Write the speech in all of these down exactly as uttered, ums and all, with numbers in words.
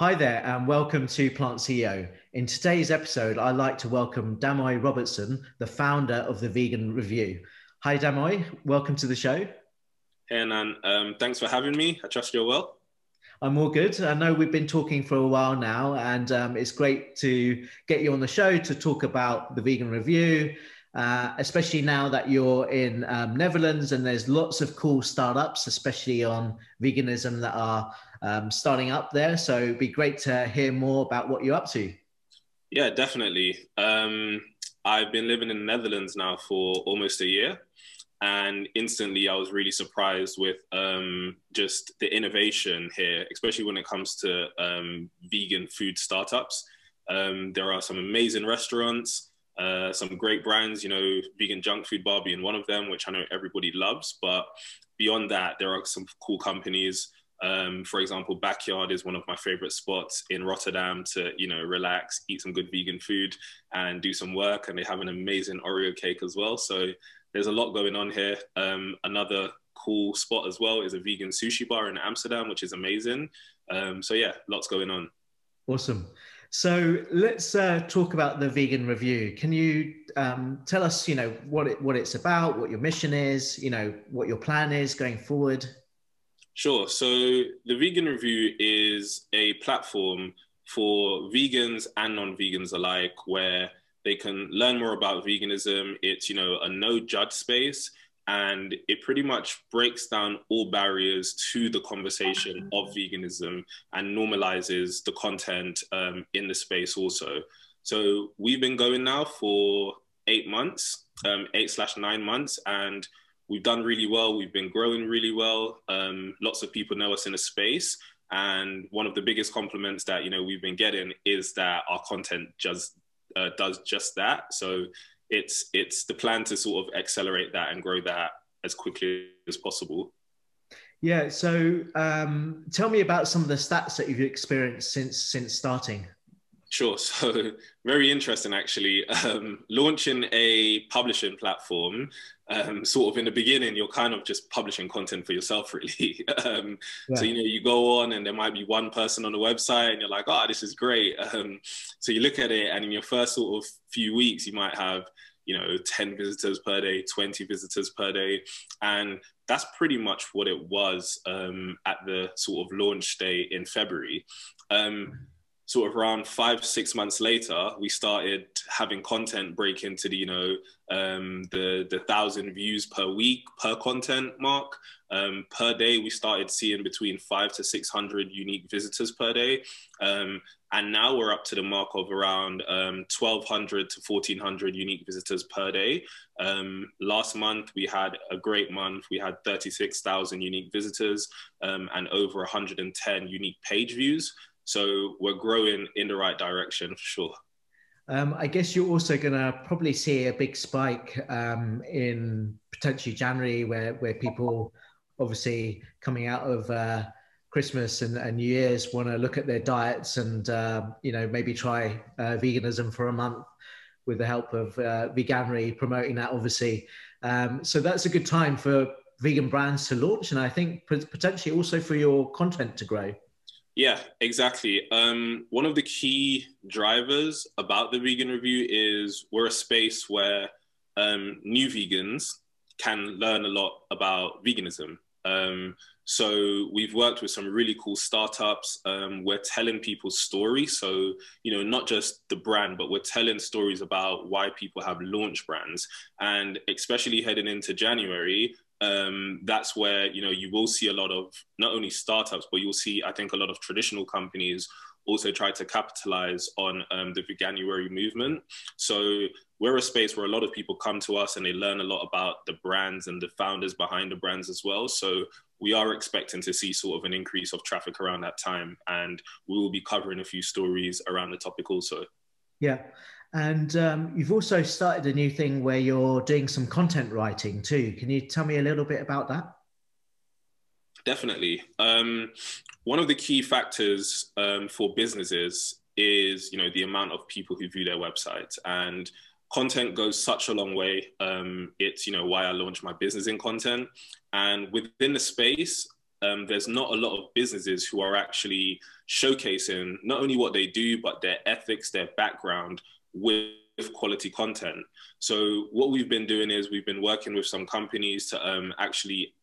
Hi there and welcome to Plant C E O. In today's episode, I'd like to welcome Damoy Robertson, the founder of The Vegan Review. Hi Damoy, welcome to the show. Hey Anand, um, thanks for having me. I trust you're well. I'm all good. I know we've been talking for a while now and um, it's great to get you on the show to talk about The Vegan Review, uh, especially now that you're in um, Netherlands and there's lots of cool startups, especially on veganism, that are Um, starting up there. So it'd be great to hear more about what you're up to. Yeah, definitely. Um, I've been living in the Netherlands now for almost a year, and instantly I was really surprised with um, just the innovation here, especially when it comes to um, vegan food startups. Um, there are some amazing restaurants, uh, some great brands, you know, Vegan Junk Food Bar being one of them, which I know everybody loves. But beyond that, there are some cool companies. Um, for example, Backyard is one of my favorite spots in Rotterdam to, you know, relax, eat some good vegan food and do some work. And they have an amazing Oreo cake as well. So there's a lot going on here. Um, another cool spot as well is a vegan sushi bar in Amsterdam, which is amazing. Um, so yeah, lots going on. Awesome. So let's uh, talk about The Vegan Review. Can you um, tell us, you know, what it, what it's about, what your mission is, you know, what your plan is going forward? Sure. So The Vegan Review is a platform for vegans and non-vegans alike, where they can learn more about veganism. It's, you know, a no-judge space, and it pretty much breaks down all barriers to the conversation of veganism and normalizes the content um, in the space also. So we've been going now for eight months, um, eight slash nine months, and we've done really well. We've been growing really well. Um, lots of people know us in a space. And one of the biggest compliments that, you know, we've been getting is that our content just uh, does just that. So it's, it's the plan to sort of accelerate that and grow that as quickly as possible. Yeah. So um, tell me about some of the stats that you've experienced since, since starting. Sure. So very interesting, actually. Um, launching a publishing platform, um, sort of in the beginning, you're kind of just publishing content for yourself, really. um, yeah. So, you know, you go on and there might be one person on the website and you're like, oh, this is great. Um, so you look at it and in your first sort of few weeks, you might have, you know, ten visitors per day, twenty visitors per day. And that's pretty much what it was um, at the sort of launch day in February. Um, Sort of around five, six months later, we started having content break into the, you know, um, the, the thousand views per week, per content mark. Um, per day, we started seeing between five to six hundred unique visitors per day. Um, and now we're up to the mark of around um, twelve hundred to fourteen hundred unique visitors per day. Um, last month, we had a great month. We had thirty-six thousand unique visitors um, and over one hundred ten unique page views. So we're growing in the right direction for sure. Um, I guess you're also going to probably see a big spike um, in potentially January where, where people obviously coming out of uh, Christmas and, and New Year's want to look at their diets and, uh, you know, maybe try uh, veganism for a month with the help of uh, Veganuary promoting that, obviously. Um, so that's a good time for vegan brands to launch. And I think potentially also for your content to grow. Yeah, exactly. Um, one of the key drivers about The Vegan Review is we're a space where um, new vegans can learn a lot about veganism. Um, so we've worked with some really cool startups. Um, we're telling people's stories. So, you know, not just the brand, but we're telling stories about why people have launched brands. And especially heading into January, Um, that's where, you know, you will see a lot of not only startups, but you'll see, I think, a lot of traditional companies also try to capitalize on um, the Veganuary movement. So we're a space where a lot of people come to us and they learn a lot about the brands and the founders behind the brands as well. So we are expecting to see sort of an increase of traffic around that time. And we will be covering a few stories around the topic also. Yeah. And um, you've also started a new thing where you're doing some content writing too. Can you tell me a little bit about that? Definitely. Um, one of the key factors um, for businesses is, you know, the amount of people who view their websites, and content goes such a long way. Um, it's, you know, why I launched my business in content, and within the space, um, there's not a lot of businesses who are actually showcasing not only what they do, but their ethics, their background with quality content. So what we've been doing is we've been working with some companies to um, actually,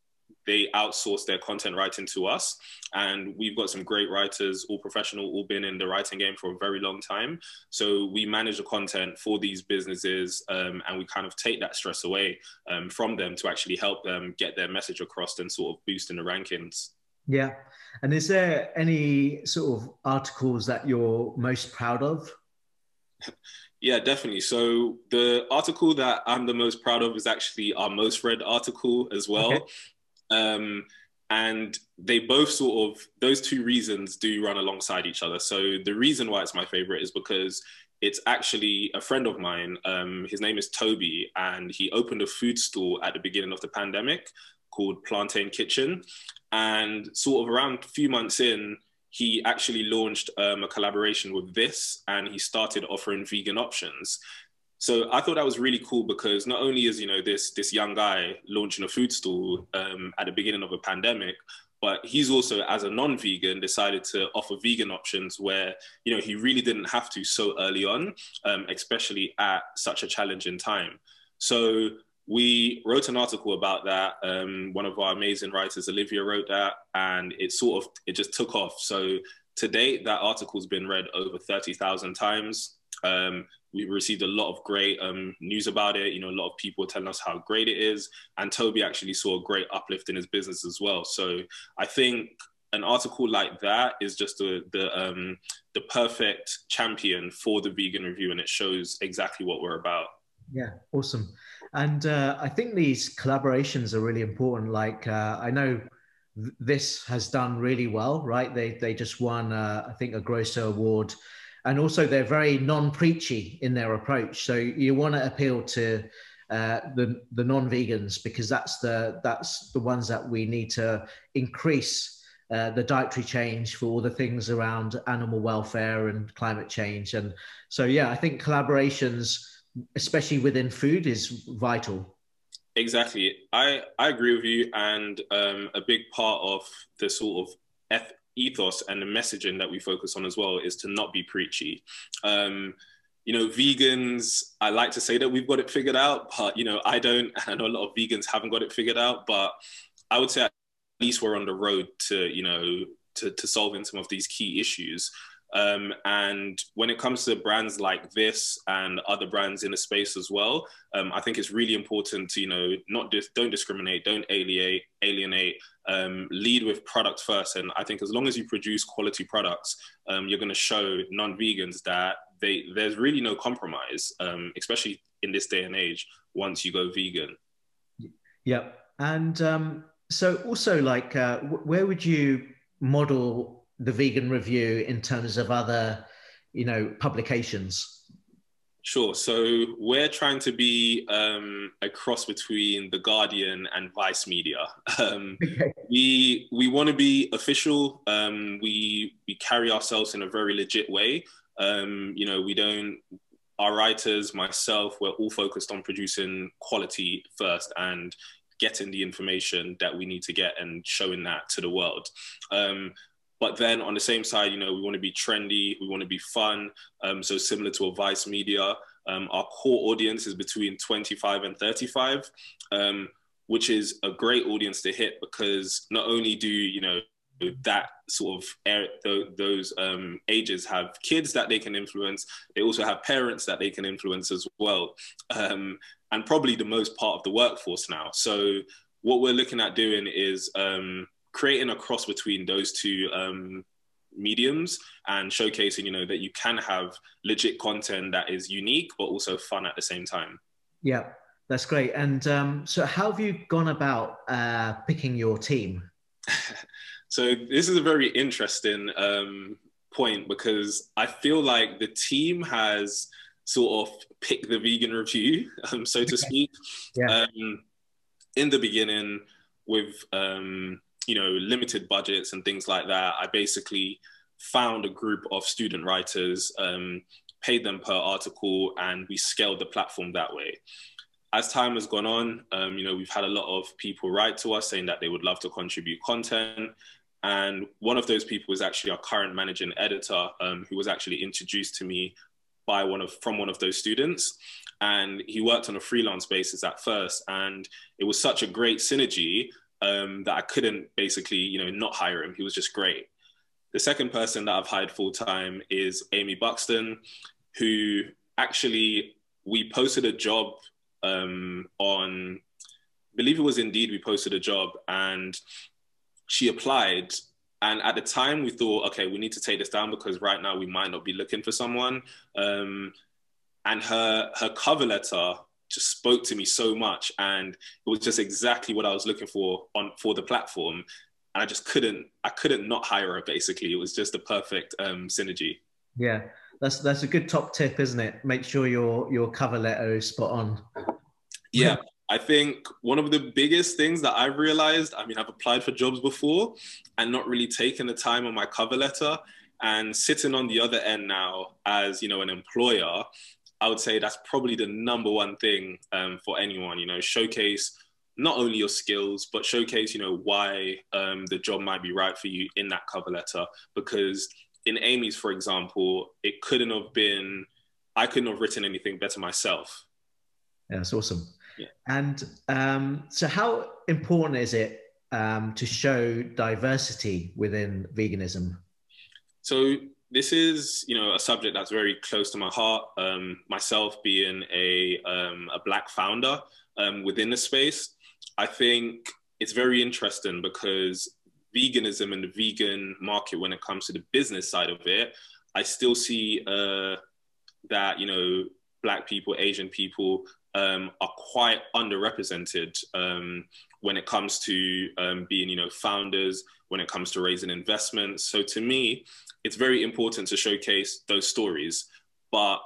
they outsource their content writing to us. And we've got some great writers, all professional, all been in the writing game for a very long time. So we manage the content for these businesses um, and we kind of take that stress away um, from them to actually help them get their message across and sort of boost in the rankings. Yeah. And is there any sort of articles that you're most proud of? Yeah, definitely. So the article that I'm the most proud of is actually our most read article as well. Okay. Um, and they both sort of, those two reasons do run alongside each other. So the reason why it's my favorite is because it's actually a friend of mine. Um, his name is Toby, and he opened a food stall at the beginning of the pandemic called Plantain Kitchen. And sort of around a few months in, he actually launched um, a collaboration with this, and he started offering vegan options. So I thought that was really cool because not only is, you know, this, this young guy launching a food stall um, at the beginning of a pandemic, but he's also, as a non-vegan, decided to offer vegan options where, you know, he really didn't have to so early on, um, especially at such a challenging time. So we wrote an article about that. Um, one of our amazing writers, Olivia, wrote that, and it sort of, it just took off. So to date, that article's been read over thirty thousand times. Um, we received a lot of great um, news about it. You know, a lot of people telling us how great it is. And Toby actually saw a great uplift in his business as well. So I think an article like that is just a, the, um, the perfect champion for the Vegan Review. And it shows exactly what we're about. Yeah, awesome. And uh, I think these collaborations are really important. Like uh, I know th this has done really well, right? They, they just won, uh, I think, a Grocer Award. And also they're very non-preachy in their approach. So you want to appeal to uh, the, the non-vegans, because that's the, that's the ones that we need to increase uh, the dietary change for all the things around animal welfare and climate change. And so, yeah, I think collaborations, especially within food, is vital. Exactly. I, I agree with you. And um, a big part of the sort of eth ethos and the messaging that we focus on as well is to not be preachy. Um, you know, vegans, I like to say that we've got it figured out, but, you know, I don't, and I know a lot of vegans haven't got it figured out, but I would say at least we're on the road to, you know, to, to solving some of these key issues. Um, and when it comes to brands like this and other brands in the space as well, um, I think it's really important to, you know, not dis don't discriminate, don't alienate, alienate, um, lead with product first. And I think as long as you produce quality products, um, you're going to show non-vegans that they, there's really no compromise, um, especially in this day and age, once you go vegan. Yeah. And um, so also, like, uh, where would you model the Vegan Review in terms of other, you know, publications? Sure. So we're trying to be um, a cross between The Guardian and Vice Media. Um, okay. We we want to be official. Um, we we carry ourselves in a very legit way. Um, you know, we don't. Our writers, myself, we're all focused on producing quality first and getting the information that we need to get and showing that to the world. Um, But then on the same side, you know, we want to be trendy, we want to be fun. Um, so similar to a Vice Media, um, our core audience is between twenty-five and thirty-five, um, which is a great audience to hit, because not only do, you know, that sort of air, th those um, ages have kids that they can influence, they also have parents that they can influence as well. Um, and probably the most part of the workforce now. So what we're looking at doing is, um, creating a cross between those two um, mediums and showcasing, you know, that you can have legit content that is unique, but also fun at the same time. Yeah, that's great. And um, so how have you gone about uh, picking your team? So this is a very interesting um, point, because I feel like the team has sort of picked the Vegan Review, um, so to speak. Yeah. Um, in the beginning with, um, you know, limited budgets and things like that, I basically found a group of student writers, um, paid them per article, and we scaled the platform that way. as time has gone on, um, you know, we've had a lot of people write to us saying that they would love to contribute content. And one of those people is actually our current managing editor, um, who was actually introduced to me by one of, from one of those students. And he worked on a freelance basis at first. And it was such a great synergy um, that I couldn't basically, you know, not hire him. He was just great. The second person that I've hired full-time is Amy Buxton, who actually, we posted a job um, on, I believe it was Indeed, we posted a job and she applied. And at the time we thought, okay, we need to take this down because right now we might not be looking for someone. Um, and her, her cover letter just spoke to me so much. And it was just exactly what I was looking for on, for the platform. And I just couldn't, I couldn't not hire her basically. It was just the perfect um, synergy. Yeah, that's, that's a good top tip, isn't it? Make sure your, your cover letter is spot on. Yeah. I think one of the biggest things that I've realized, I mean, I've applied for jobs before and not really taken the time on my cover letter, and sitting on the other end now as, you know, an employer, I would say that's probably the number one thing um, for anyone, you know, showcase not only your skills, but showcase, you know, why um, the job might be right for you in that cover letter. Because in Amy's, for example, it couldn't have been, I couldn't have written anything better myself. Yeah, that's awesome. Yeah. And um, so how important is it um, to show diversity within veganism? So this is, you know, a subject that's very close to my heart. Um, myself being a, um, a Black founder um, within the space, I think it's very interesting because veganism and the vegan market, when it comes to the business side of it, I still see uh, that, you know, Black people, Asian people, Um, are quite underrepresented um, when it comes to um, being, you know, founders, when it comes to raising investments. So to me, it's very important to showcase those stories, but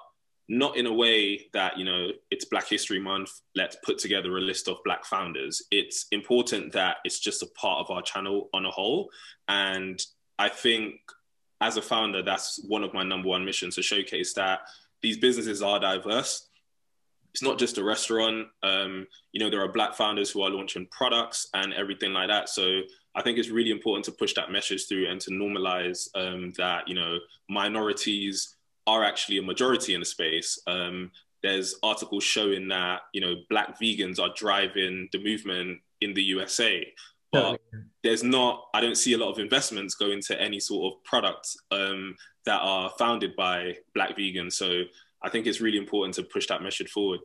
not in a way that, you know, it's Black History Month, let's put together a list of Black founders. It's important that it's just a part of our channel on a whole. And I think as a founder, that's one of my number one missions, to showcase that these businesses are diverse. It's not just a restaurant, um, you know, there are Black founders who are launching products and everything like that. So I think it's really important to push that message through and to normalize um, that, you know, minorities are actually a majority in the space. Um, there's articles showing that, you know, Black vegans are driving the movement in the U S A, but there's not, I don't see a lot of investments going to any sort of products um, that are founded by Black vegans. So I think it's really important to push that message forward.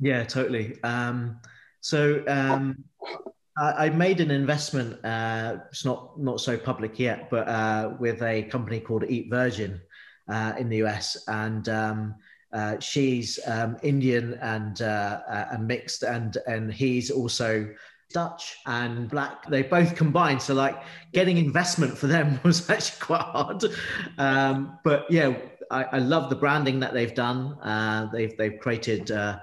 Yeah, totally. Um, so um, I, I made an investment, uh, it's not, not so public yet, but uh, with a company called Eat Virgin uh, in the U S. And um, uh, she's um, Indian and, uh, uh, mixed, and, and he's also Dutch and Black. They both combined. So like getting investment for them was actually quite hard. Um, but yeah, I, I love the branding that they've done. Uh, they've, they've created uh,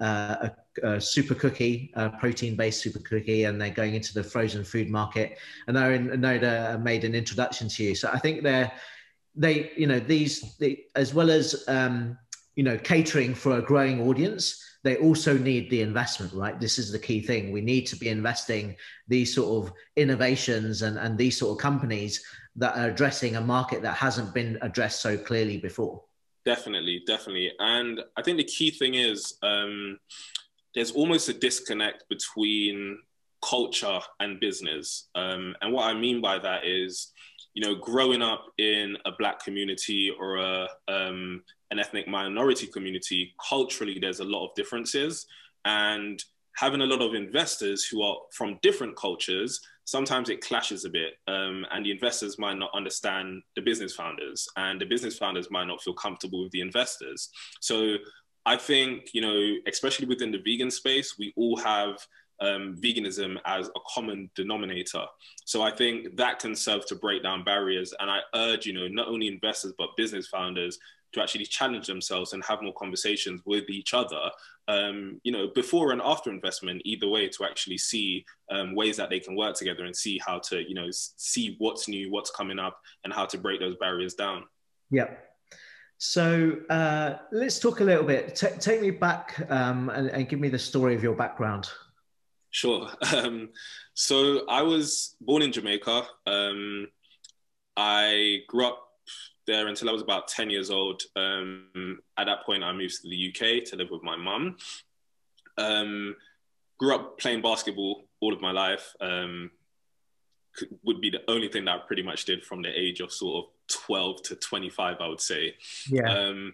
uh, a, a super cookie, a protein-based super cookie, and they're going into the frozen food market. And Noda made an introduction to you. So I think they're, they, you know, these, they, as well as, um, you know, catering for a growing audience, they also need the investment, right? This is the key thing. We need to be investing these sort of innovations and, and these sort of companies that are addressing a market that hasn't been addressed so clearly before. Definitely, definitely. And I think the key thing is um, there's almost a disconnect between culture and business. Um, and what I mean by that is, you know, growing up in a Black community or a, um, an ethnic minority community, culturally, there's a lot of differences. And having a lot of investors who are from different cultures, sometimes it clashes a bit. Um, and the investors might not understand the business founders, and the business founders might not feel comfortable with the investors. So I think, you know, especially within the vegan space, we all have Um, veganism as a common denominator. So I think that can serve to break down barriers. And I urge, you know, not only investors, but business founders to actually challenge themselves and have more conversations with each other, um, you know, before and after investment, either way, to actually see um, ways that they can work together and see how to, you know, see what's new, what's coming up, and how to break those barriers down. Yep. So uh, let's talk a little bit. T- take me back um, and, and give me the story of your background. Sure. Um, so I was born in Jamaica. Um, I grew up there until I was about ten years old. Um, at that point, I moved to the U K to live with my mum. Um, grew up playing basketball all of my life. Um, could, would be the only thing that I pretty much did from the age of sort of twelve to twenty-five, I would say. Yeah. Um,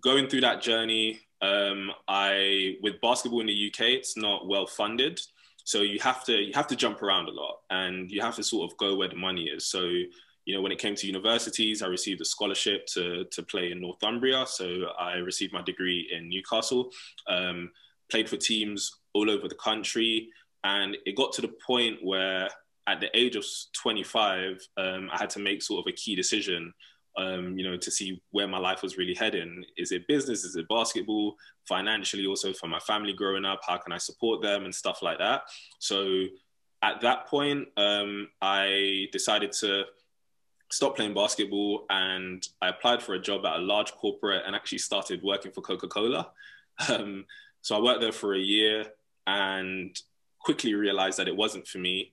going through that journey, um, I with basketball in the U K, it's not well funded, so you have to you have to jump around a lot, and you have to sort of go where the money is. So, you know, when it came to universities, I received a scholarship to, to play in Northumbria. So I received my degree in Newcastle, um, played for teams all over the country. And it got to the point where at the age of twenty-five, um, I had to make sort of a key decision, um, you know, to see where my life was really heading. Is it business? Is it basketball? Financially, also for my family growing up, how can I support them and stuff like that? So at that point, um, I decided to stopped playing basketball, and I applied for a job at a large corporate and actually started working for Coca-Cola. Um, so I worked there for a year and quickly realized that it wasn't for me.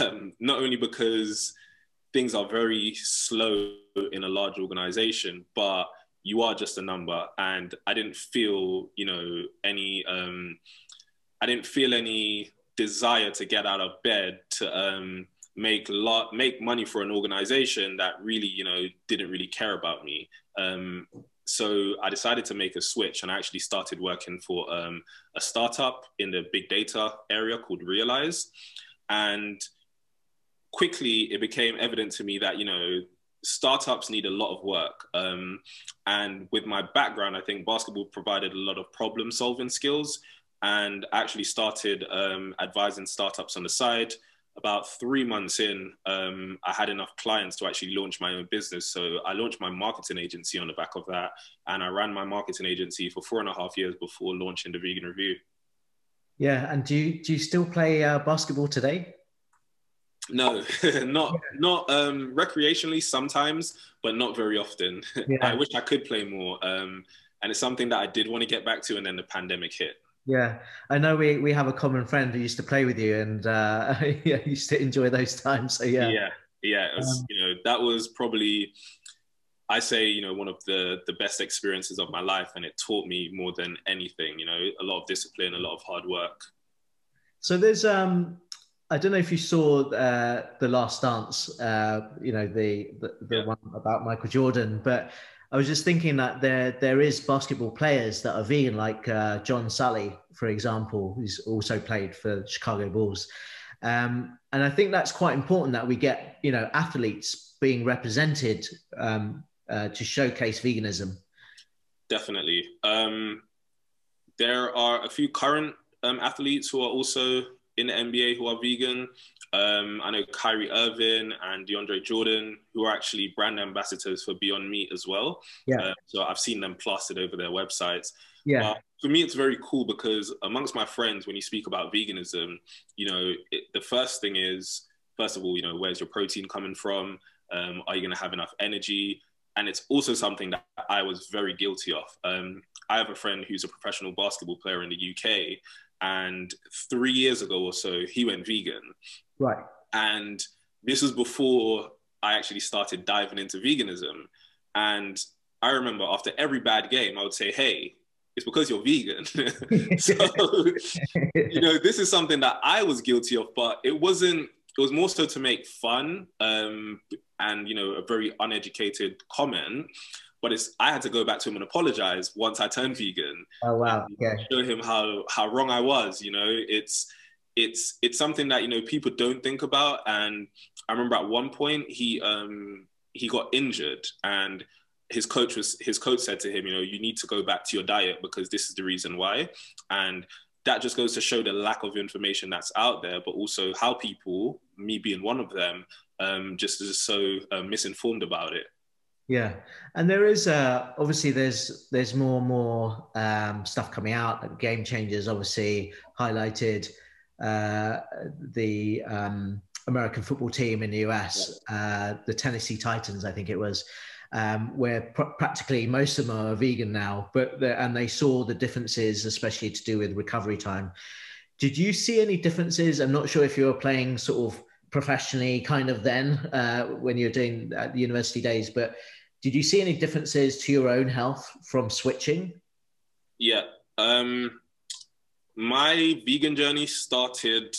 Um, not only because things are very slow in a large organization, but you are just a number. And I didn't feel, you know, any, um, I didn't feel any desire to get out of bed to, um, make lot make money for an organization that really, you know, didn't really care about me. Um, so I decided to make a switch, and I actually started working for um, a startup in the big data area called Realize. And quickly it became evident to me that, you know, startups need a lot of work. Um, and with my background, I think basketball provided a lot of problem solving skills, and actually started um, advising startups on the side. About three months in, um, I had enough clients to actually launch my own business. So I launched my marketing agency on the back of that. And I ran my marketing agency for four and a half years before launching The Vegan Review. Yeah. And do you, do you still play uh, basketball today? No, not, not um, recreationally sometimes, but not very often. Yeah. I wish I could play more. Um, and it's something that I did want to get back to. And then the pandemic hit. Yeah, I know we, we have a common friend who used to play with you, and uh, yeah, used to enjoy those times. So yeah, yeah, yeah. It was, um, you know, that was probably, I say, you know, one of the the best experiences of my life, and it taught me more than anything. You know, a lot of discipline, a lot of hard work. So there's, um, I don't know if you saw uh, The Last Dance, uh, you know, the the, the yeah. one about Michael Jordan, but I was just thinking that there there is basketball players that are vegan, like uh, John Salley, for example, who's also played for the Chicago Bulls. Um, and I think that's quite important that we get, you know, athletes being represented um, uh, to showcase veganism. Definitely. Um, there are a few current um, athletes who are also in the N B A who are vegan. Um, I know Kyrie Irving and DeAndre Jordan, who are actually brand ambassadors for Beyond Meat as well. Yeah. Um, so I've seen them plastered over their websites. Yeah. Uh, for me, it's very cool because amongst my friends, when you speak about veganism, you know, it, the first thing is, first of all, you know, where's your protein coming from? Um, are you going to have enough energy? And it's also something that I was very guilty of. Um, I have a friend who's a professional basketball player in the U K, and three years ago or so, he went vegan. Right. And this was before I actually started diving into veganism. And I remember after every bad game, I would say, hey, it's because you're vegan. So, you know, this is something that I was guilty of, but it wasn't, it was more so to make fun um, and, you know, a very uneducated comment. But it's, I had to go back to him and apologize once I turned vegan. Oh, wow. Yeah. Show him how, how wrong I was, you know, it's, it's, it's something that, you know, people don't think about. And I remember at one point he, um, he got injured, and his coach was, his coach said to him, you know, you need to go back to your diet because this is the reason why. And that just goes to show the lack of information that's out there, but also how people, me being one of them, um, just is so uh, misinformed about it. Yeah. And there is, uh, obviously there's, there's more and more um, stuff coming out. Game Changers obviously highlighted uh, the um, American football team in the U S, uh, the Tennessee Titans, I think it was. um, where pr practically most of them are vegan now, but and they saw the differences, especially to do with recovery time. Did you see any differences? I'm not sure if you were playing sort of professionally kind of then uh, when you were doing at the university days, but did you see any differences to your own health from switching? Yeah. Um, my vegan journey started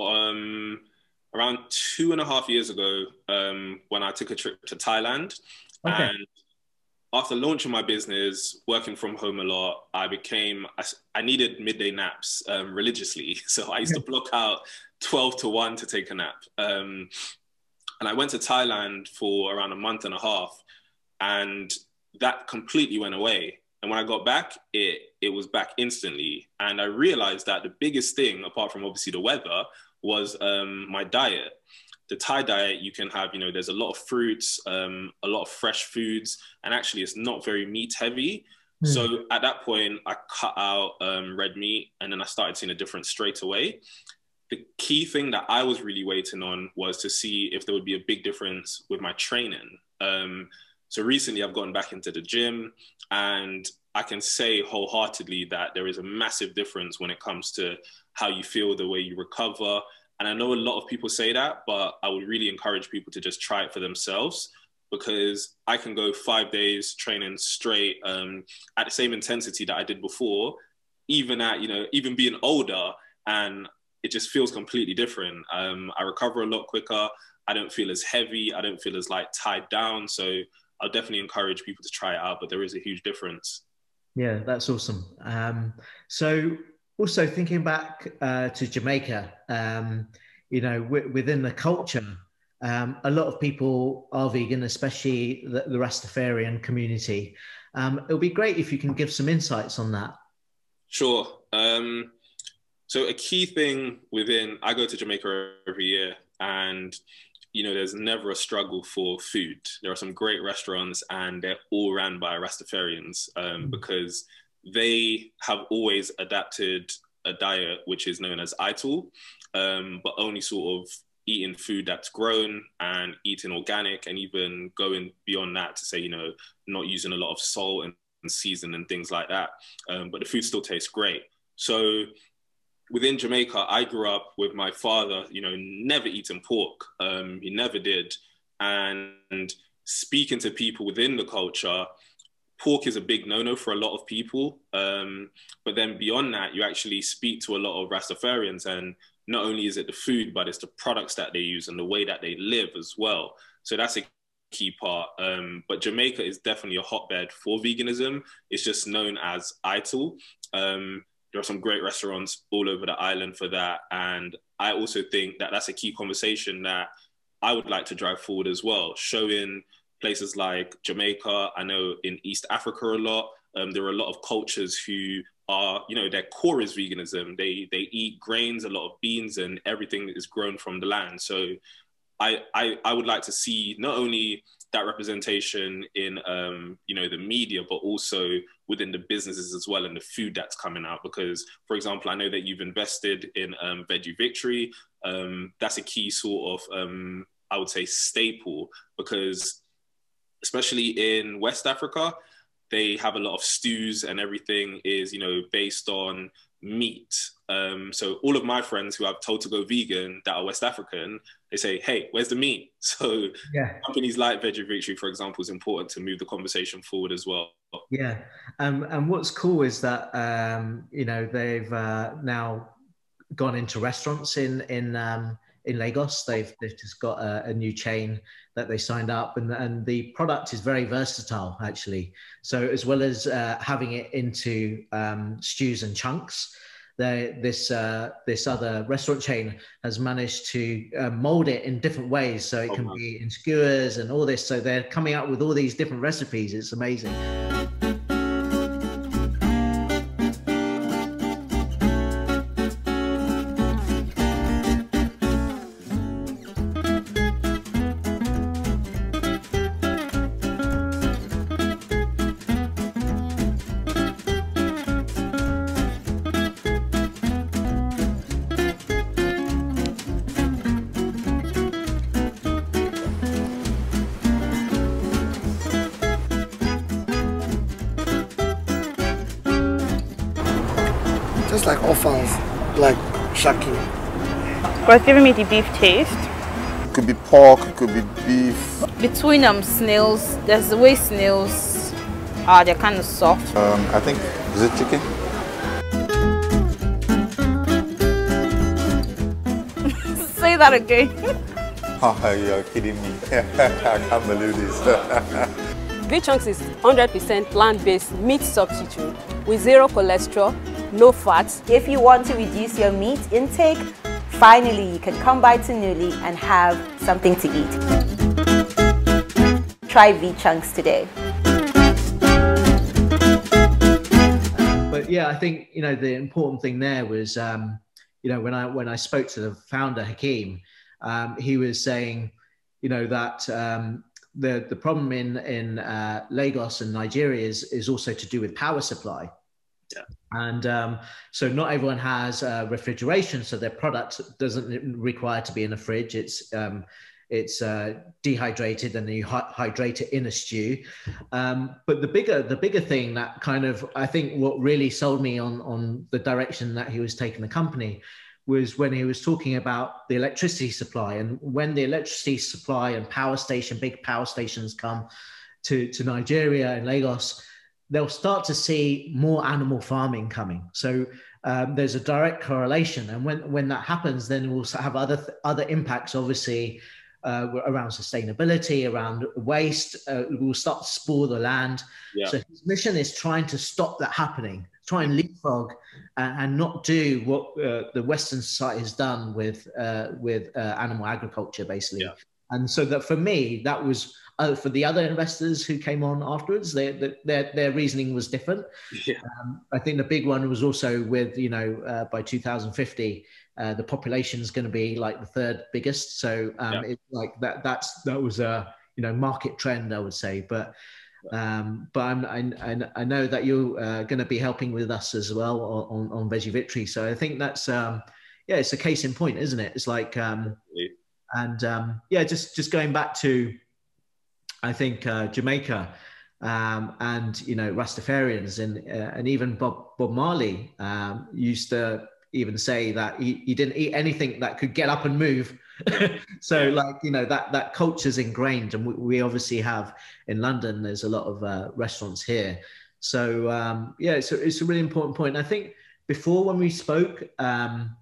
um, around two and a half years ago um, when I took a trip to Thailand. Okay. And after launching my business, working from home a lot, I became, I, I needed midday naps um, religiously. So I used yeah. to block out twelve to one to take a nap. Um, and I went to Thailand for around a month and a half, and that completely went away. And when I got back, it, it was back instantly. And I realized that the biggest thing, apart from obviously the weather, was um, my diet. The Thai diet, you can have, you know, there's a lot of fruits, um, a lot of fresh foods, and actually it's not very meat heavy. Mm. So at that point, I cut out um, red meat, and then I started seeing a difference straight away. The key thing that I was really waiting on was to see if there would be a big difference with my training. Um, so recently I've gotten back into the gym, and I can say wholeheartedly that there is a massive difference when it comes to how you feel, the way you recover. And I know a lot of people say that, but I would really encourage people to just try it for themselves, because I can go five days training straight um, at the same intensity that I did before, even at, you know, even being older, and it just feels completely different. Um, I recover a lot quicker. I don't feel as heavy. I don't feel as like tied down. So I'll definitely encourage people to try it out, but there is a huge difference. Yeah, that's awesome. Um, so also thinking back uh, to Jamaica, um, you know, w within the culture, um, a lot of people are vegan, especially the, the Rastafarian community. Um, it would be great if you can give some insights on that. Sure. Um, So a key thing within, I go to Jamaica every year, and, you know, there's never a struggle for food. There are some great restaurants, and they're all ran by Rastafarians um, because they have always adapted a diet which is known as I T A L, um, but only sort of eating food that's grown and eating organic, and even going beyond that to say, you know, not using a lot of salt and, and season and things like that. Um, but the food still tastes great. So within Jamaica, I grew up with my father, you know, never eating pork. Um, he never did. And speaking to people within the culture, pork is a big no-no for a lot of people. Um, but then beyond that, you actually speak to a lot of Rastafarians, and not only is it the food, but it's the products that they use and the way that they live as well. So that's a key part. Um, but Jamaica is definitely a hotbed for veganism. It's just known as I T A L. Um, There are some great restaurants all over the island for that. And I also think that that's a key conversation that I would like to drive forward as well, showing places like Jamaica. I know in East Africa a lot, um, there are a lot of cultures who are, you know, their core is veganism. They, they eat grains, a lot of beans, and everything that is grown from the land. So I, I, I would like to see not only that representation in, um, you know, the media, but also within the businesses as well, and the food that's coming out. Because, for example, I know that you've invested in um, Veggie Victory. Um, that's a key sort of, um, I would say, staple, because especially in West Africa, they have a lot of stews, and everything is, you know, based on meat. Um, so all of my friends who I've told to go vegan that are West African, they say, hey, where's the meat? So yeah. companies like Veggie Victory, for example, is important to move the conversation forward as well. Yeah. Um, and what's cool is that, um, you know, they've uh, now gone into restaurants in, in, um, in Lagos. They've, they've just got a, a new chain that they signed up, and, and the product is very versatile, actually. So as well as uh, having it into um, stews and chunks, They, this uh, this other restaurant chain has managed to uh, mold it in different ways, so it can be in skewers and all this. So they're coming out with all these different recipes. It's amazing. taste like orphans, like shaki. But it's giving me the beef taste. It could be pork, it could be beef. Between um, snails, there's the way snails are, they're kind of soft. Um, I think, is it chicken? Say that again. Oh, you're kidding me. I can't believe this. Green Chunks is one hundred percent plant-based meat substitute with zero cholesterol, no fat. If you want to reduce your meat intake, finally you can come by to Newly and have something to eat. Try Green Chunks today. But yeah, I think, you know, the important thing there was, um, you know, when I when I spoke to the founder Hakeem, um, he was saying, you know, that. Um, The, the problem in, in uh, Lagos and Nigeria is, is also to do with power supply. Yeah. And um, so not everyone has uh, refrigeration, so their product doesn't require to be in a fridge. It's, um, it's uh, dehydrated and you hy hydrate it in a stew. Um, but the bigger, the bigger thing that kind of, I think what really sold me on, on the direction that he was taking the company was when he was talking about the electricity supply, and when the electricity supply and power station, big power stations come to, to Nigeria and Lagos, they'll start to see more animal farming coming. So um, there's a direct correlation. And when, when that happens, then we'll have other, other impacts, obviously, uh, around sustainability, around waste. Uh, we'll start to spoil the land. Yeah. So his mission is trying to stop that happening. Try and leapfrog and, and not do what uh, the Western society has done with uh, with uh, animal agriculture, basically. Yeah. And so that for me, that was uh, for the other investors who came on afterwards, they, they, their their reasoning was different. Yeah. Um, I think the big one was also with, you know, uh, by two thousand fifty, uh, the population is going to be like the third biggest. So um, yeah. It's like that. That's that was a you know market trend, I would say, but. Um, but I'm, I, I know that you're uh, going to be helping with us as well on, on Veggie Victory. So I think that's, um, yeah, it's a case in point, isn't it? It's like, um, and um, yeah, just, just going back to, I think, uh, Jamaica um, and, you know, Rastafarians and, uh, and even Bob, Bob Marley um, used to even say that he, he didn't eat anything that could get up and move. So like, you know, that that culture's ingrained, and we, we obviously have in London, there's a lot of uh, restaurants here. So um, yeah, it's a, it's a really important point. And I think before when we spoke, um,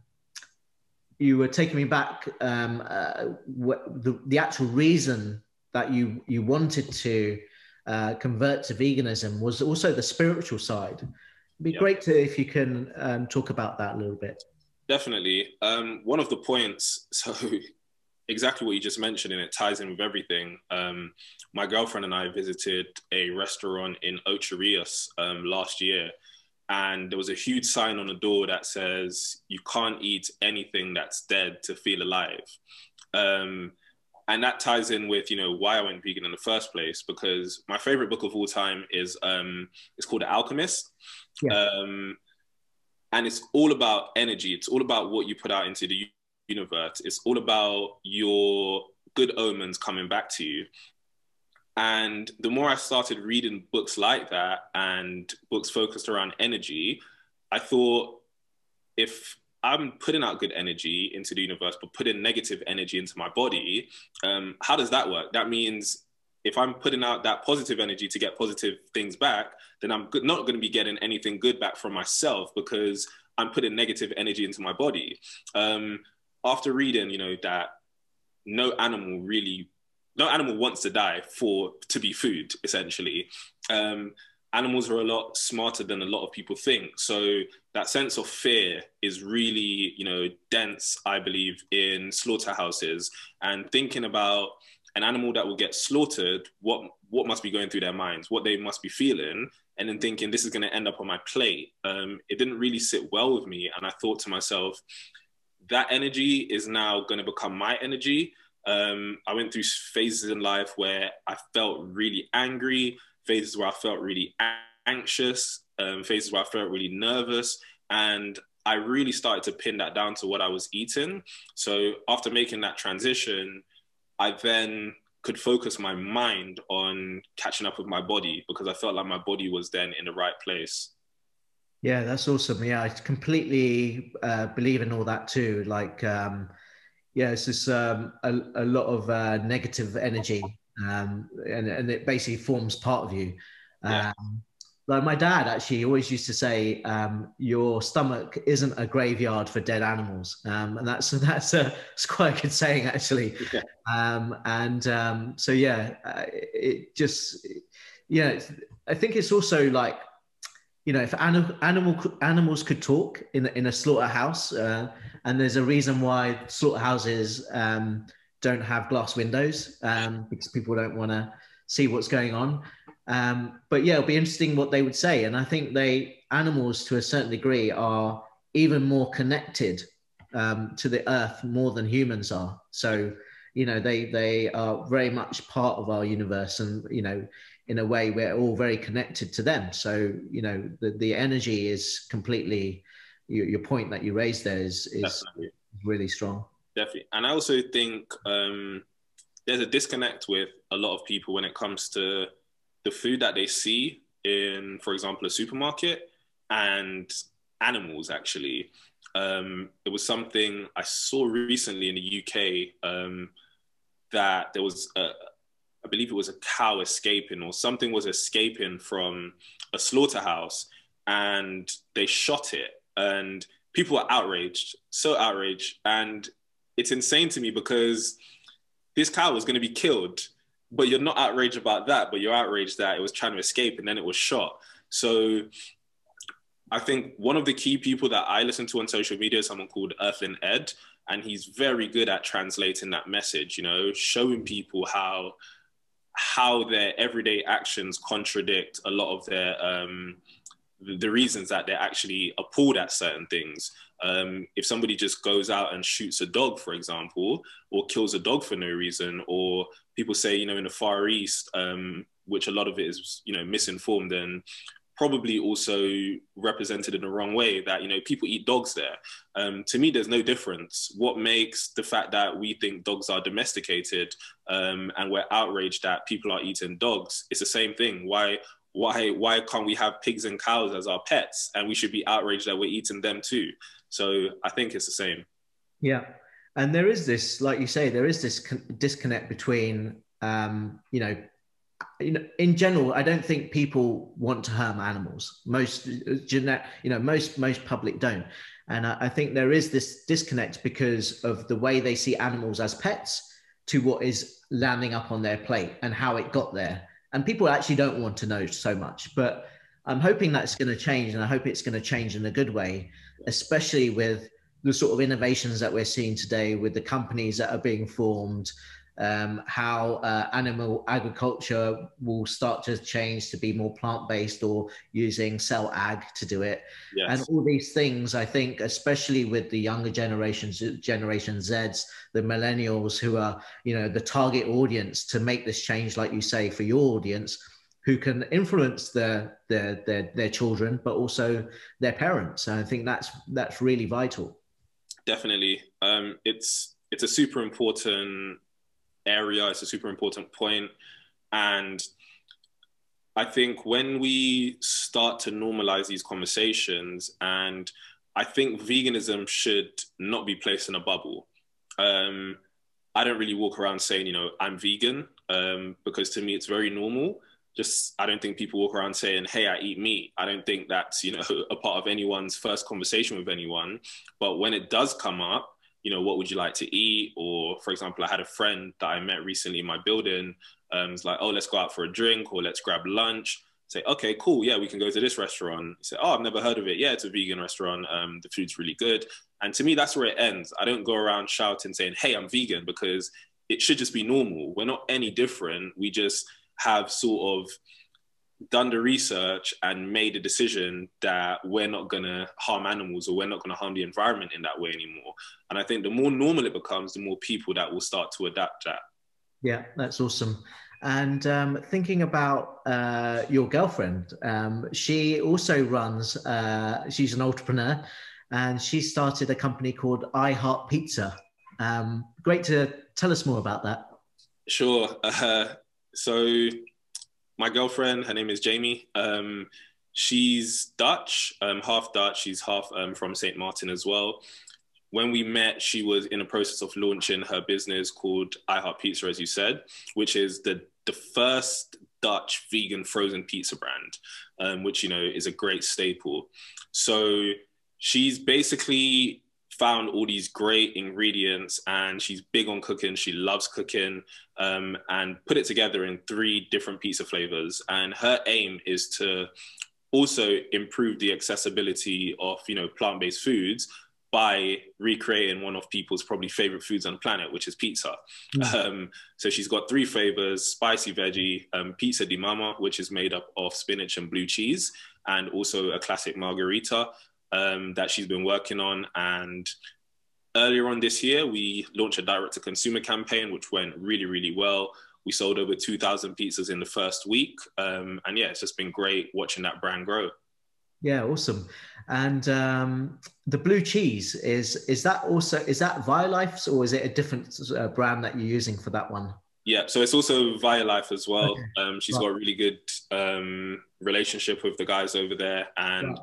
you were taking me back um, uh, what, the, the actual reason that you, you wanted to uh, convert to veganism was also the spiritual side. It'd be yep. great to, if you can um, talk about that a little bit. Definitely. Um, one of the points, so exactly what you just mentioned, and it ties in with everything. Um, my girlfriend and I visited a restaurant in Ocho Rios um, last year, and there was a huge sign on the door that says, you can't eat anything that's dead to feel alive. Um, and that ties in with, you know, why I went vegan in the first place, because my favorite book of all time is, um, it's called The Alchemist. Yeah. Um, And it's all about energy. It's all about what you put out into the universe. It's all about your good omens coming back to you. And the more I started reading books like that and books focused around energy, I thought, if I'm putting out good energy into the universe, but putting negative energy into my body, um, how does that work? That means if I'm putting out that positive energy to get positive things back, then I'm not going to be getting anything good back from myself, because I'm putting negative energy into my body. Um, after reading, you know, that no animal really, no animal wants to die for, to be food, essentially. Um, animals are a lot smarter than a lot of people think. So that sense of fear is really, you know, dense, I believe, in slaughterhouses, and thinking about an animal that will get slaughtered, what what must be going through their minds, what they must be feeling, and then thinking, this is going to end up on my plate. Um, it didn't really sit well with me. And I thought to myself, that energy is now going to become my energy. Um, I went through phases in life where I felt really angry, phases where I felt really anxious, um, phases where I felt really nervous. And I really started to pin that down to what I was eating. So after making that transition, I then could focus my mind on catching up with my body, because I felt like my body was then in the right place. Yeah, that's awesome. Yeah, I completely uh, believe in all that too. Like, um, yeah, it's just um, a, a lot of uh, negative energy, um, and, and it basically forms part of you. Yeah. Um, like my dad actually always used to say, um, your stomach isn't a graveyard for dead animals. Um, and that's that's a, it's quite a good saying, actually. Yeah. Um, and um, so, yeah, it just, yeah, I think it's also like, you know, if animal, animal animals could talk in in a slaughterhouse, uh, and there's a reason why slaughterhouses um, don't have glass windows, um, because people don't want to see what's going on. Um, but yeah, it'll be interesting what they would say. And I think they animals to a certain degree are even more connected um, to the earth more than humans are. So you know, they they are very much part of our universe, and you know, in a way we're all very connected to them. So, you know, the, the energy is completely, your, your point that you raised there is, is Definitely. really strong. Definitely. And I also think um, there's a disconnect with a lot of people when it comes to the food that they see in, for example, a supermarket and animals, actually. Um, it was something I saw recently in the U K, um, that there was a, I believe it was a cow escaping or something was escaping from a slaughterhouse, and they shot it, and people were outraged, so outraged. And it's insane to me because this cow was going to be killed, but you're not outraged about that, but you're outraged that it was trying to escape and then it was shot. So I think one of the key people that I listen to on social media is someone called Earthling Ed, and he's very good at translating that message, you know, showing people how how their everyday actions contradict a lot of their, um, the reasons that they're actually appalled at certain things. Um, if somebody just goes out and shoots a dog, for example, or kills a dog for no reason, or people say, you know, in the Far East, um, which a lot of it is, you know, misinformed and probably also represented in the wrong way, that, you know, people eat dogs there. Um, to me, there's no difference. What makes the fact that we think dogs are domesticated um, and we're outraged that people are eating dogs? It's the same thing. Why, why, why can't we have pigs and cows as our pets? And we should be outraged that we're eating them too. So I think it's the same. Yeah. And there is this, like you say, there is this con- disconnect between, um, you know, in general, I don't think people want to harm animals. Most, you know, most most public don't, and I think there is this disconnect because of the way they see animals as pets to what is landing up on their plate and how it got there. And people actually don't want to know so much. But I'm hoping that's going to change, and I hope it's going to change in a good way, especially with the sort of innovations that we're seeing today with the companies that are being formed. Um, how uh, animal agriculture will start to change to be more plant-based or using cell ag to do it. Yes. And all these things, I think, especially with the younger generations, Generation Zs, the millennials, who are, you know, the target audience to make this change, like you say, for your audience, who can influence their their their, their children, but also their parents. And I think that's that's really vital. Definitely. Um, it's it's a super important area. It's a super important point. And I think when we start to normalize these conversations, and I think veganism should not be placed in a bubble. Um, I don't really walk around saying, you know, I'm vegan, um, because to me it's very normal. Just, I don't think people walk around saying, hey, I eat meat. I don't think that's, you know, a part of anyone's first conversation with anyone. But when it does come up, you know, what would you like to eat? Or, for example, I had a friend that I met recently in my building. Um, it's like, oh, let's go out for a drink or let's grab lunch. Say, okay, cool. Yeah, we can go to this restaurant. Say, oh, I've never heard of it. Yeah, it's a vegan restaurant. Um, the food's really good. And to me, that's where it ends. I don't go around shouting, saying, hey, I'm vegan, because it should just be normal. We're not any different. We just have sort of done the research and made a decision that we're not going to harm animals, or we're not going to harm the environment in that way anymore. And I think the more normal it becomes, the more people that will start to adapt that. Yeah, that's awesome. And um, thinking about uh, your girlfriend, um, she also runs, uh, she's an entrepreneur, and she started a company called I Heart Pizza. Um, great to tell us more about that. Sure. Uh, so... my girlfriend, her name is Jamie. Um, She's Dutch, um, half Dutch. She's half um, from Saint Martin as well. When we met, she was in the process of launching her business called I Heart Pizza, as you said, which is the, the first Dutch vegan frozen pizza brand, um, which, you know, is a great staple. So she's basically found all these great ingredients, and she's big on cooking. She loves cooking, um, and put it together in three different pizza flavors. And her aim is to also improve the accessibility of, you know, plant-based foods by recreating one of people's probably favorite foods on the planet, which is pizza. Mm-hmm. Um, so she's got three flavors: spicy veggie, um, pizza di mama, which is made up of spinach and blue cheese, and also a classic margherita um, that she's been working on. And earlier on this year, we launched a direct-to-consumer campaign, which went really, really well. We sold over two thousand pizzas in the first week. Um, and yeah, it's just been great watching that brand grow. Yeah, awesome. And um, the blue cheese, is is that also, is that Via Life, or is it a different uh, brand that you're using for that one? Yeah, so it's also Via Life as well. Okay. Um, she's right. got a really good um, relationship with the guys over there, and right.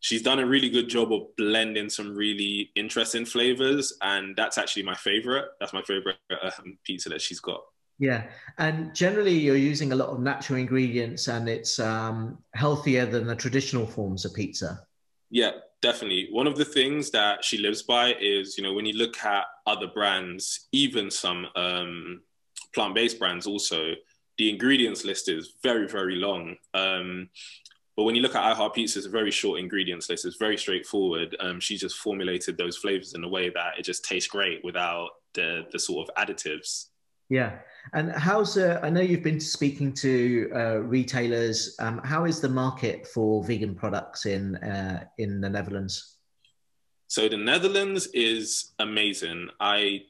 she's done a really good job of blending some really interesting flavors, and that's actually my favorite. That's my favorite um, pizza that she's got. Yeah, and generally you're using a lot of natural ingredients, and it's um, healthier than the traditional forms of pizza. Yeah, definitely. One of the things that she lives by is, you know, when you look at other brands, even some um, plant-based brands also, the ingredients list is very, very long. Um, but when you look at I Heart Pizza, it's a very short ingredients list. It's very straightforward. Um, she just formulated those flavors in a way that it just tastes great without the, the sort of additives. Yeah. And how's, uh, I know you've been speaking to uh, retailers. Um, how is the market for vegan products in, uh, in the Netherlands? So the Netherlands is amazing. I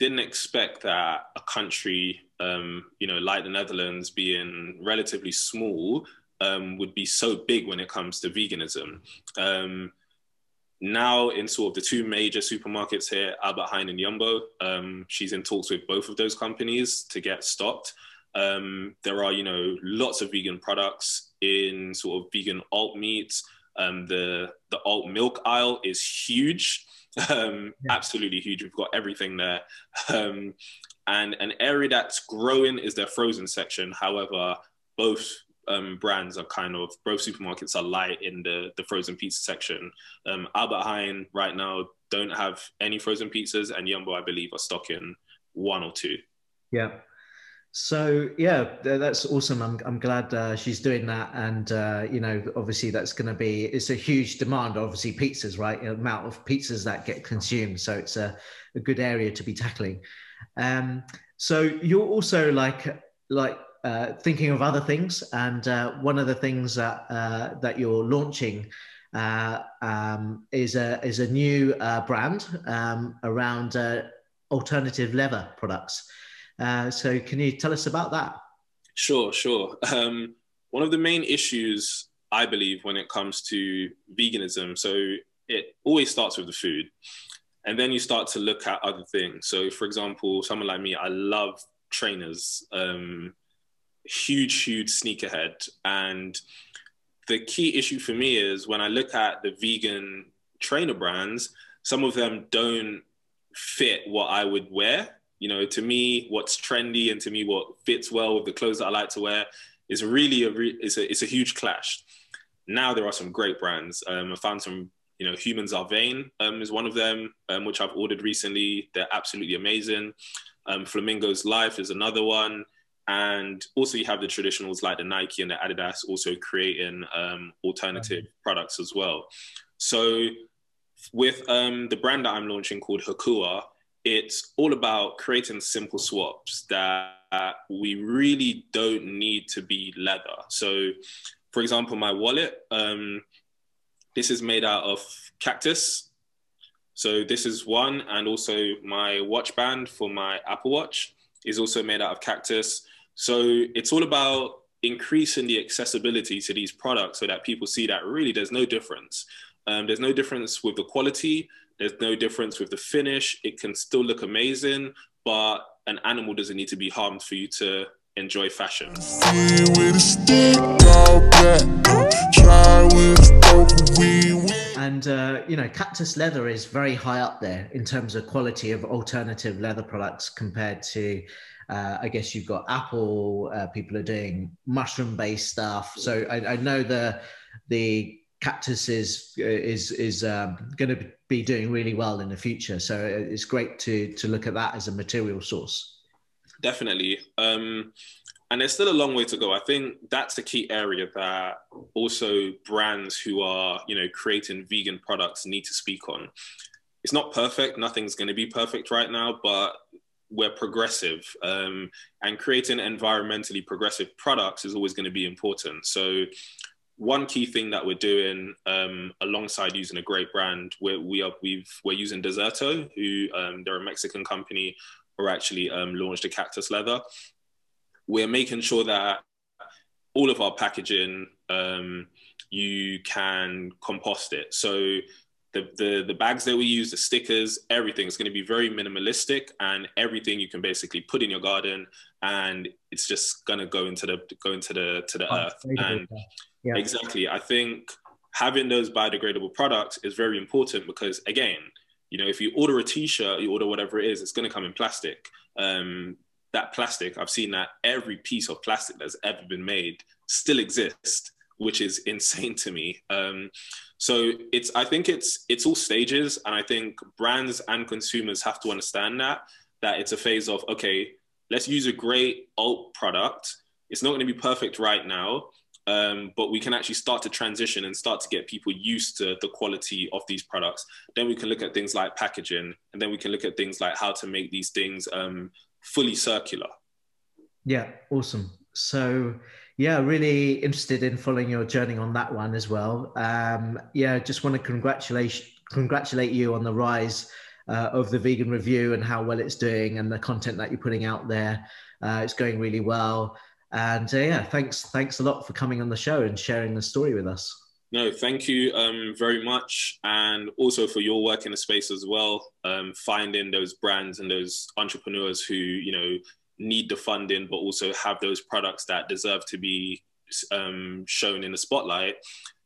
didn't expect that a country, um, you know, like the Netherlands, being relatively small, um, would be so big when it comes to veganism. Um, Now in sort of the two major supermarkets here, Albert Heijn and Jumbo, um, she's in talks with both of those companies to get stocked. Um, there are, you know, lots of vegan products in sort of vegan alt meats. Um, the, the alt milk aisle is huge, um, yeah. absolutely huge. We've got everything there. Um, and an area that's growing is their frozen section. However, both Um, brands are kind of, both supermarkets are light in the, the frozen pizza section. Um, Albert Heijn right now don't have any frozen pizzas, and Jumbo, I believe, are stocking one or two. Yeah. So yeah, that's awesome. I'm, I'm glad uh, she's doing that. And, uh, you know, obviously that's going to be, it's a huge demand, obviously pizzas, right? The amount of pizzas that get consumed. So it's a, a good area to be tackling. Um, so you're also like, like, Uh, thinking of other things, and uh, one of the things that uh, that you're launching uh, um, is a is a new uh, brand um, around uh, alternative leather products. Uh, so, can you tell us about that? Sure, sure. Um, one of the main issues, I believe, when it comes to veganism, so it always starts with the food, and then you start to look at other things. So, for example, someone like me, I love trainers. Um, huge, huge sneakerhead. And the key issue for me is when I look at the vegan trainer brands, some of them don't fit what I would wear. You know, to me, what's trendy and to me what fits well with the clothes that I like to wear is really, a re it's, a, it's a huge clash. Now there are some great brands. Um, I found some, you know, Humans Are Vain um, is one of them, um, which I've ordered recently. They're absolutely amazing. Um, Flamingo's Life is another one. And also you have the traditionals like the Nike and the Adidas also creating um, alternative mm-hmm. products as well. So with um, the brand that I'm launching called Hakua, it's all about creating simple swaps that uh, we really don't need to be leather. So for example, my wallet, um, this is made out of cactus. So this is one, and also my watch band for my Apple Watch is also made out of cactus. So it's all about increasing the accessibility to these products so that people see that really there's no difference. Um, there's no difference with the quality. There's no difference with the finish. It can still look amazing, but an animal doesn't need to be harmed for you to enjoy fashion. And, uh, you know, cactus leather is very high up there in terms of quality of alternative leather products compared to, uh, I guess you've got Apple, uh, people are doing mushroom-based stuff. So I, I know the the cactus is, is, is um, going to be doing really well in the future. So it's great to, to look at that as a material source. Definitely. Um, and there's still a long way to go. I think that's the key area that also brands who are, you know, creating vegan products need to speak on. It's not perfect. Nothing's going to be perfect right now, but we're progressive, um, and creating environmentally progressive products is always going to be important. So one key thing that we're doing, um, alongside using a great brand, we're, we are, we've, we're using Deserto, who, um, they're a Mexican company who actually um, launched a cactus leather. We're making sure that all of our packaging, um, you can compost it. So the, the, the bags that we use, the stickers, everything is going to be very minimalistic, and everything you can basically put in your garden, and it's just going to go into the, go into the, to the oh, earth. And yeah. Exactly. I think having those biodegradable products is very important because, again, you know, if you order a t-shirt, you order whatever it is, it's going to come in plastic. Um, That plastic, I've seen that every piece of plastic that's ever been made still exists, which is insane to me. Um, so it's, I think it's, it's all stages. And I think brands and consumers have to understand that, that it's a phase of, okay, let's use a great alt product. It's not going to be perfect right now, um, but we can actually start to transition and start to get people used to the quality of these products. Then we can look at things like packaging, and then we can look at things like how to make these things, um, fully circular. Yeah, awesome. So yeah, really interested in following your journey on that one as well. Um, yeah, just want to congratulate congratulate you on the rise uh, of the Vegan Review and how well it's doing, and the content that you're putting out there. Uh, it's going really well. And uh, yeah, thanks thanks a lot for coming on the show and sharing the story with us. No, thank you um, very much. And also for your work in the space as well, um, finding those brands and those entrepreneurs who, you know, need the funding, but also have those products that deserve to be um, shown in the spotlight.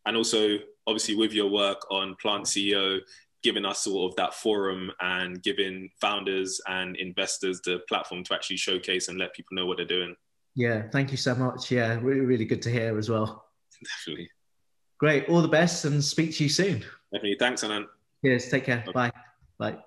And also, obviously, with your work on Plant C E O, giving us sort of that forum and giving founders and investors the platform to actually showcase and let people know what they're doing. Yeah, thank you so much. Yeah, really, really good to hear as well. Definitely. Great. All the best, and speak to you soon. Definitely. Thanks, Anand. Yes. Take care. Okay. Bye. Bye.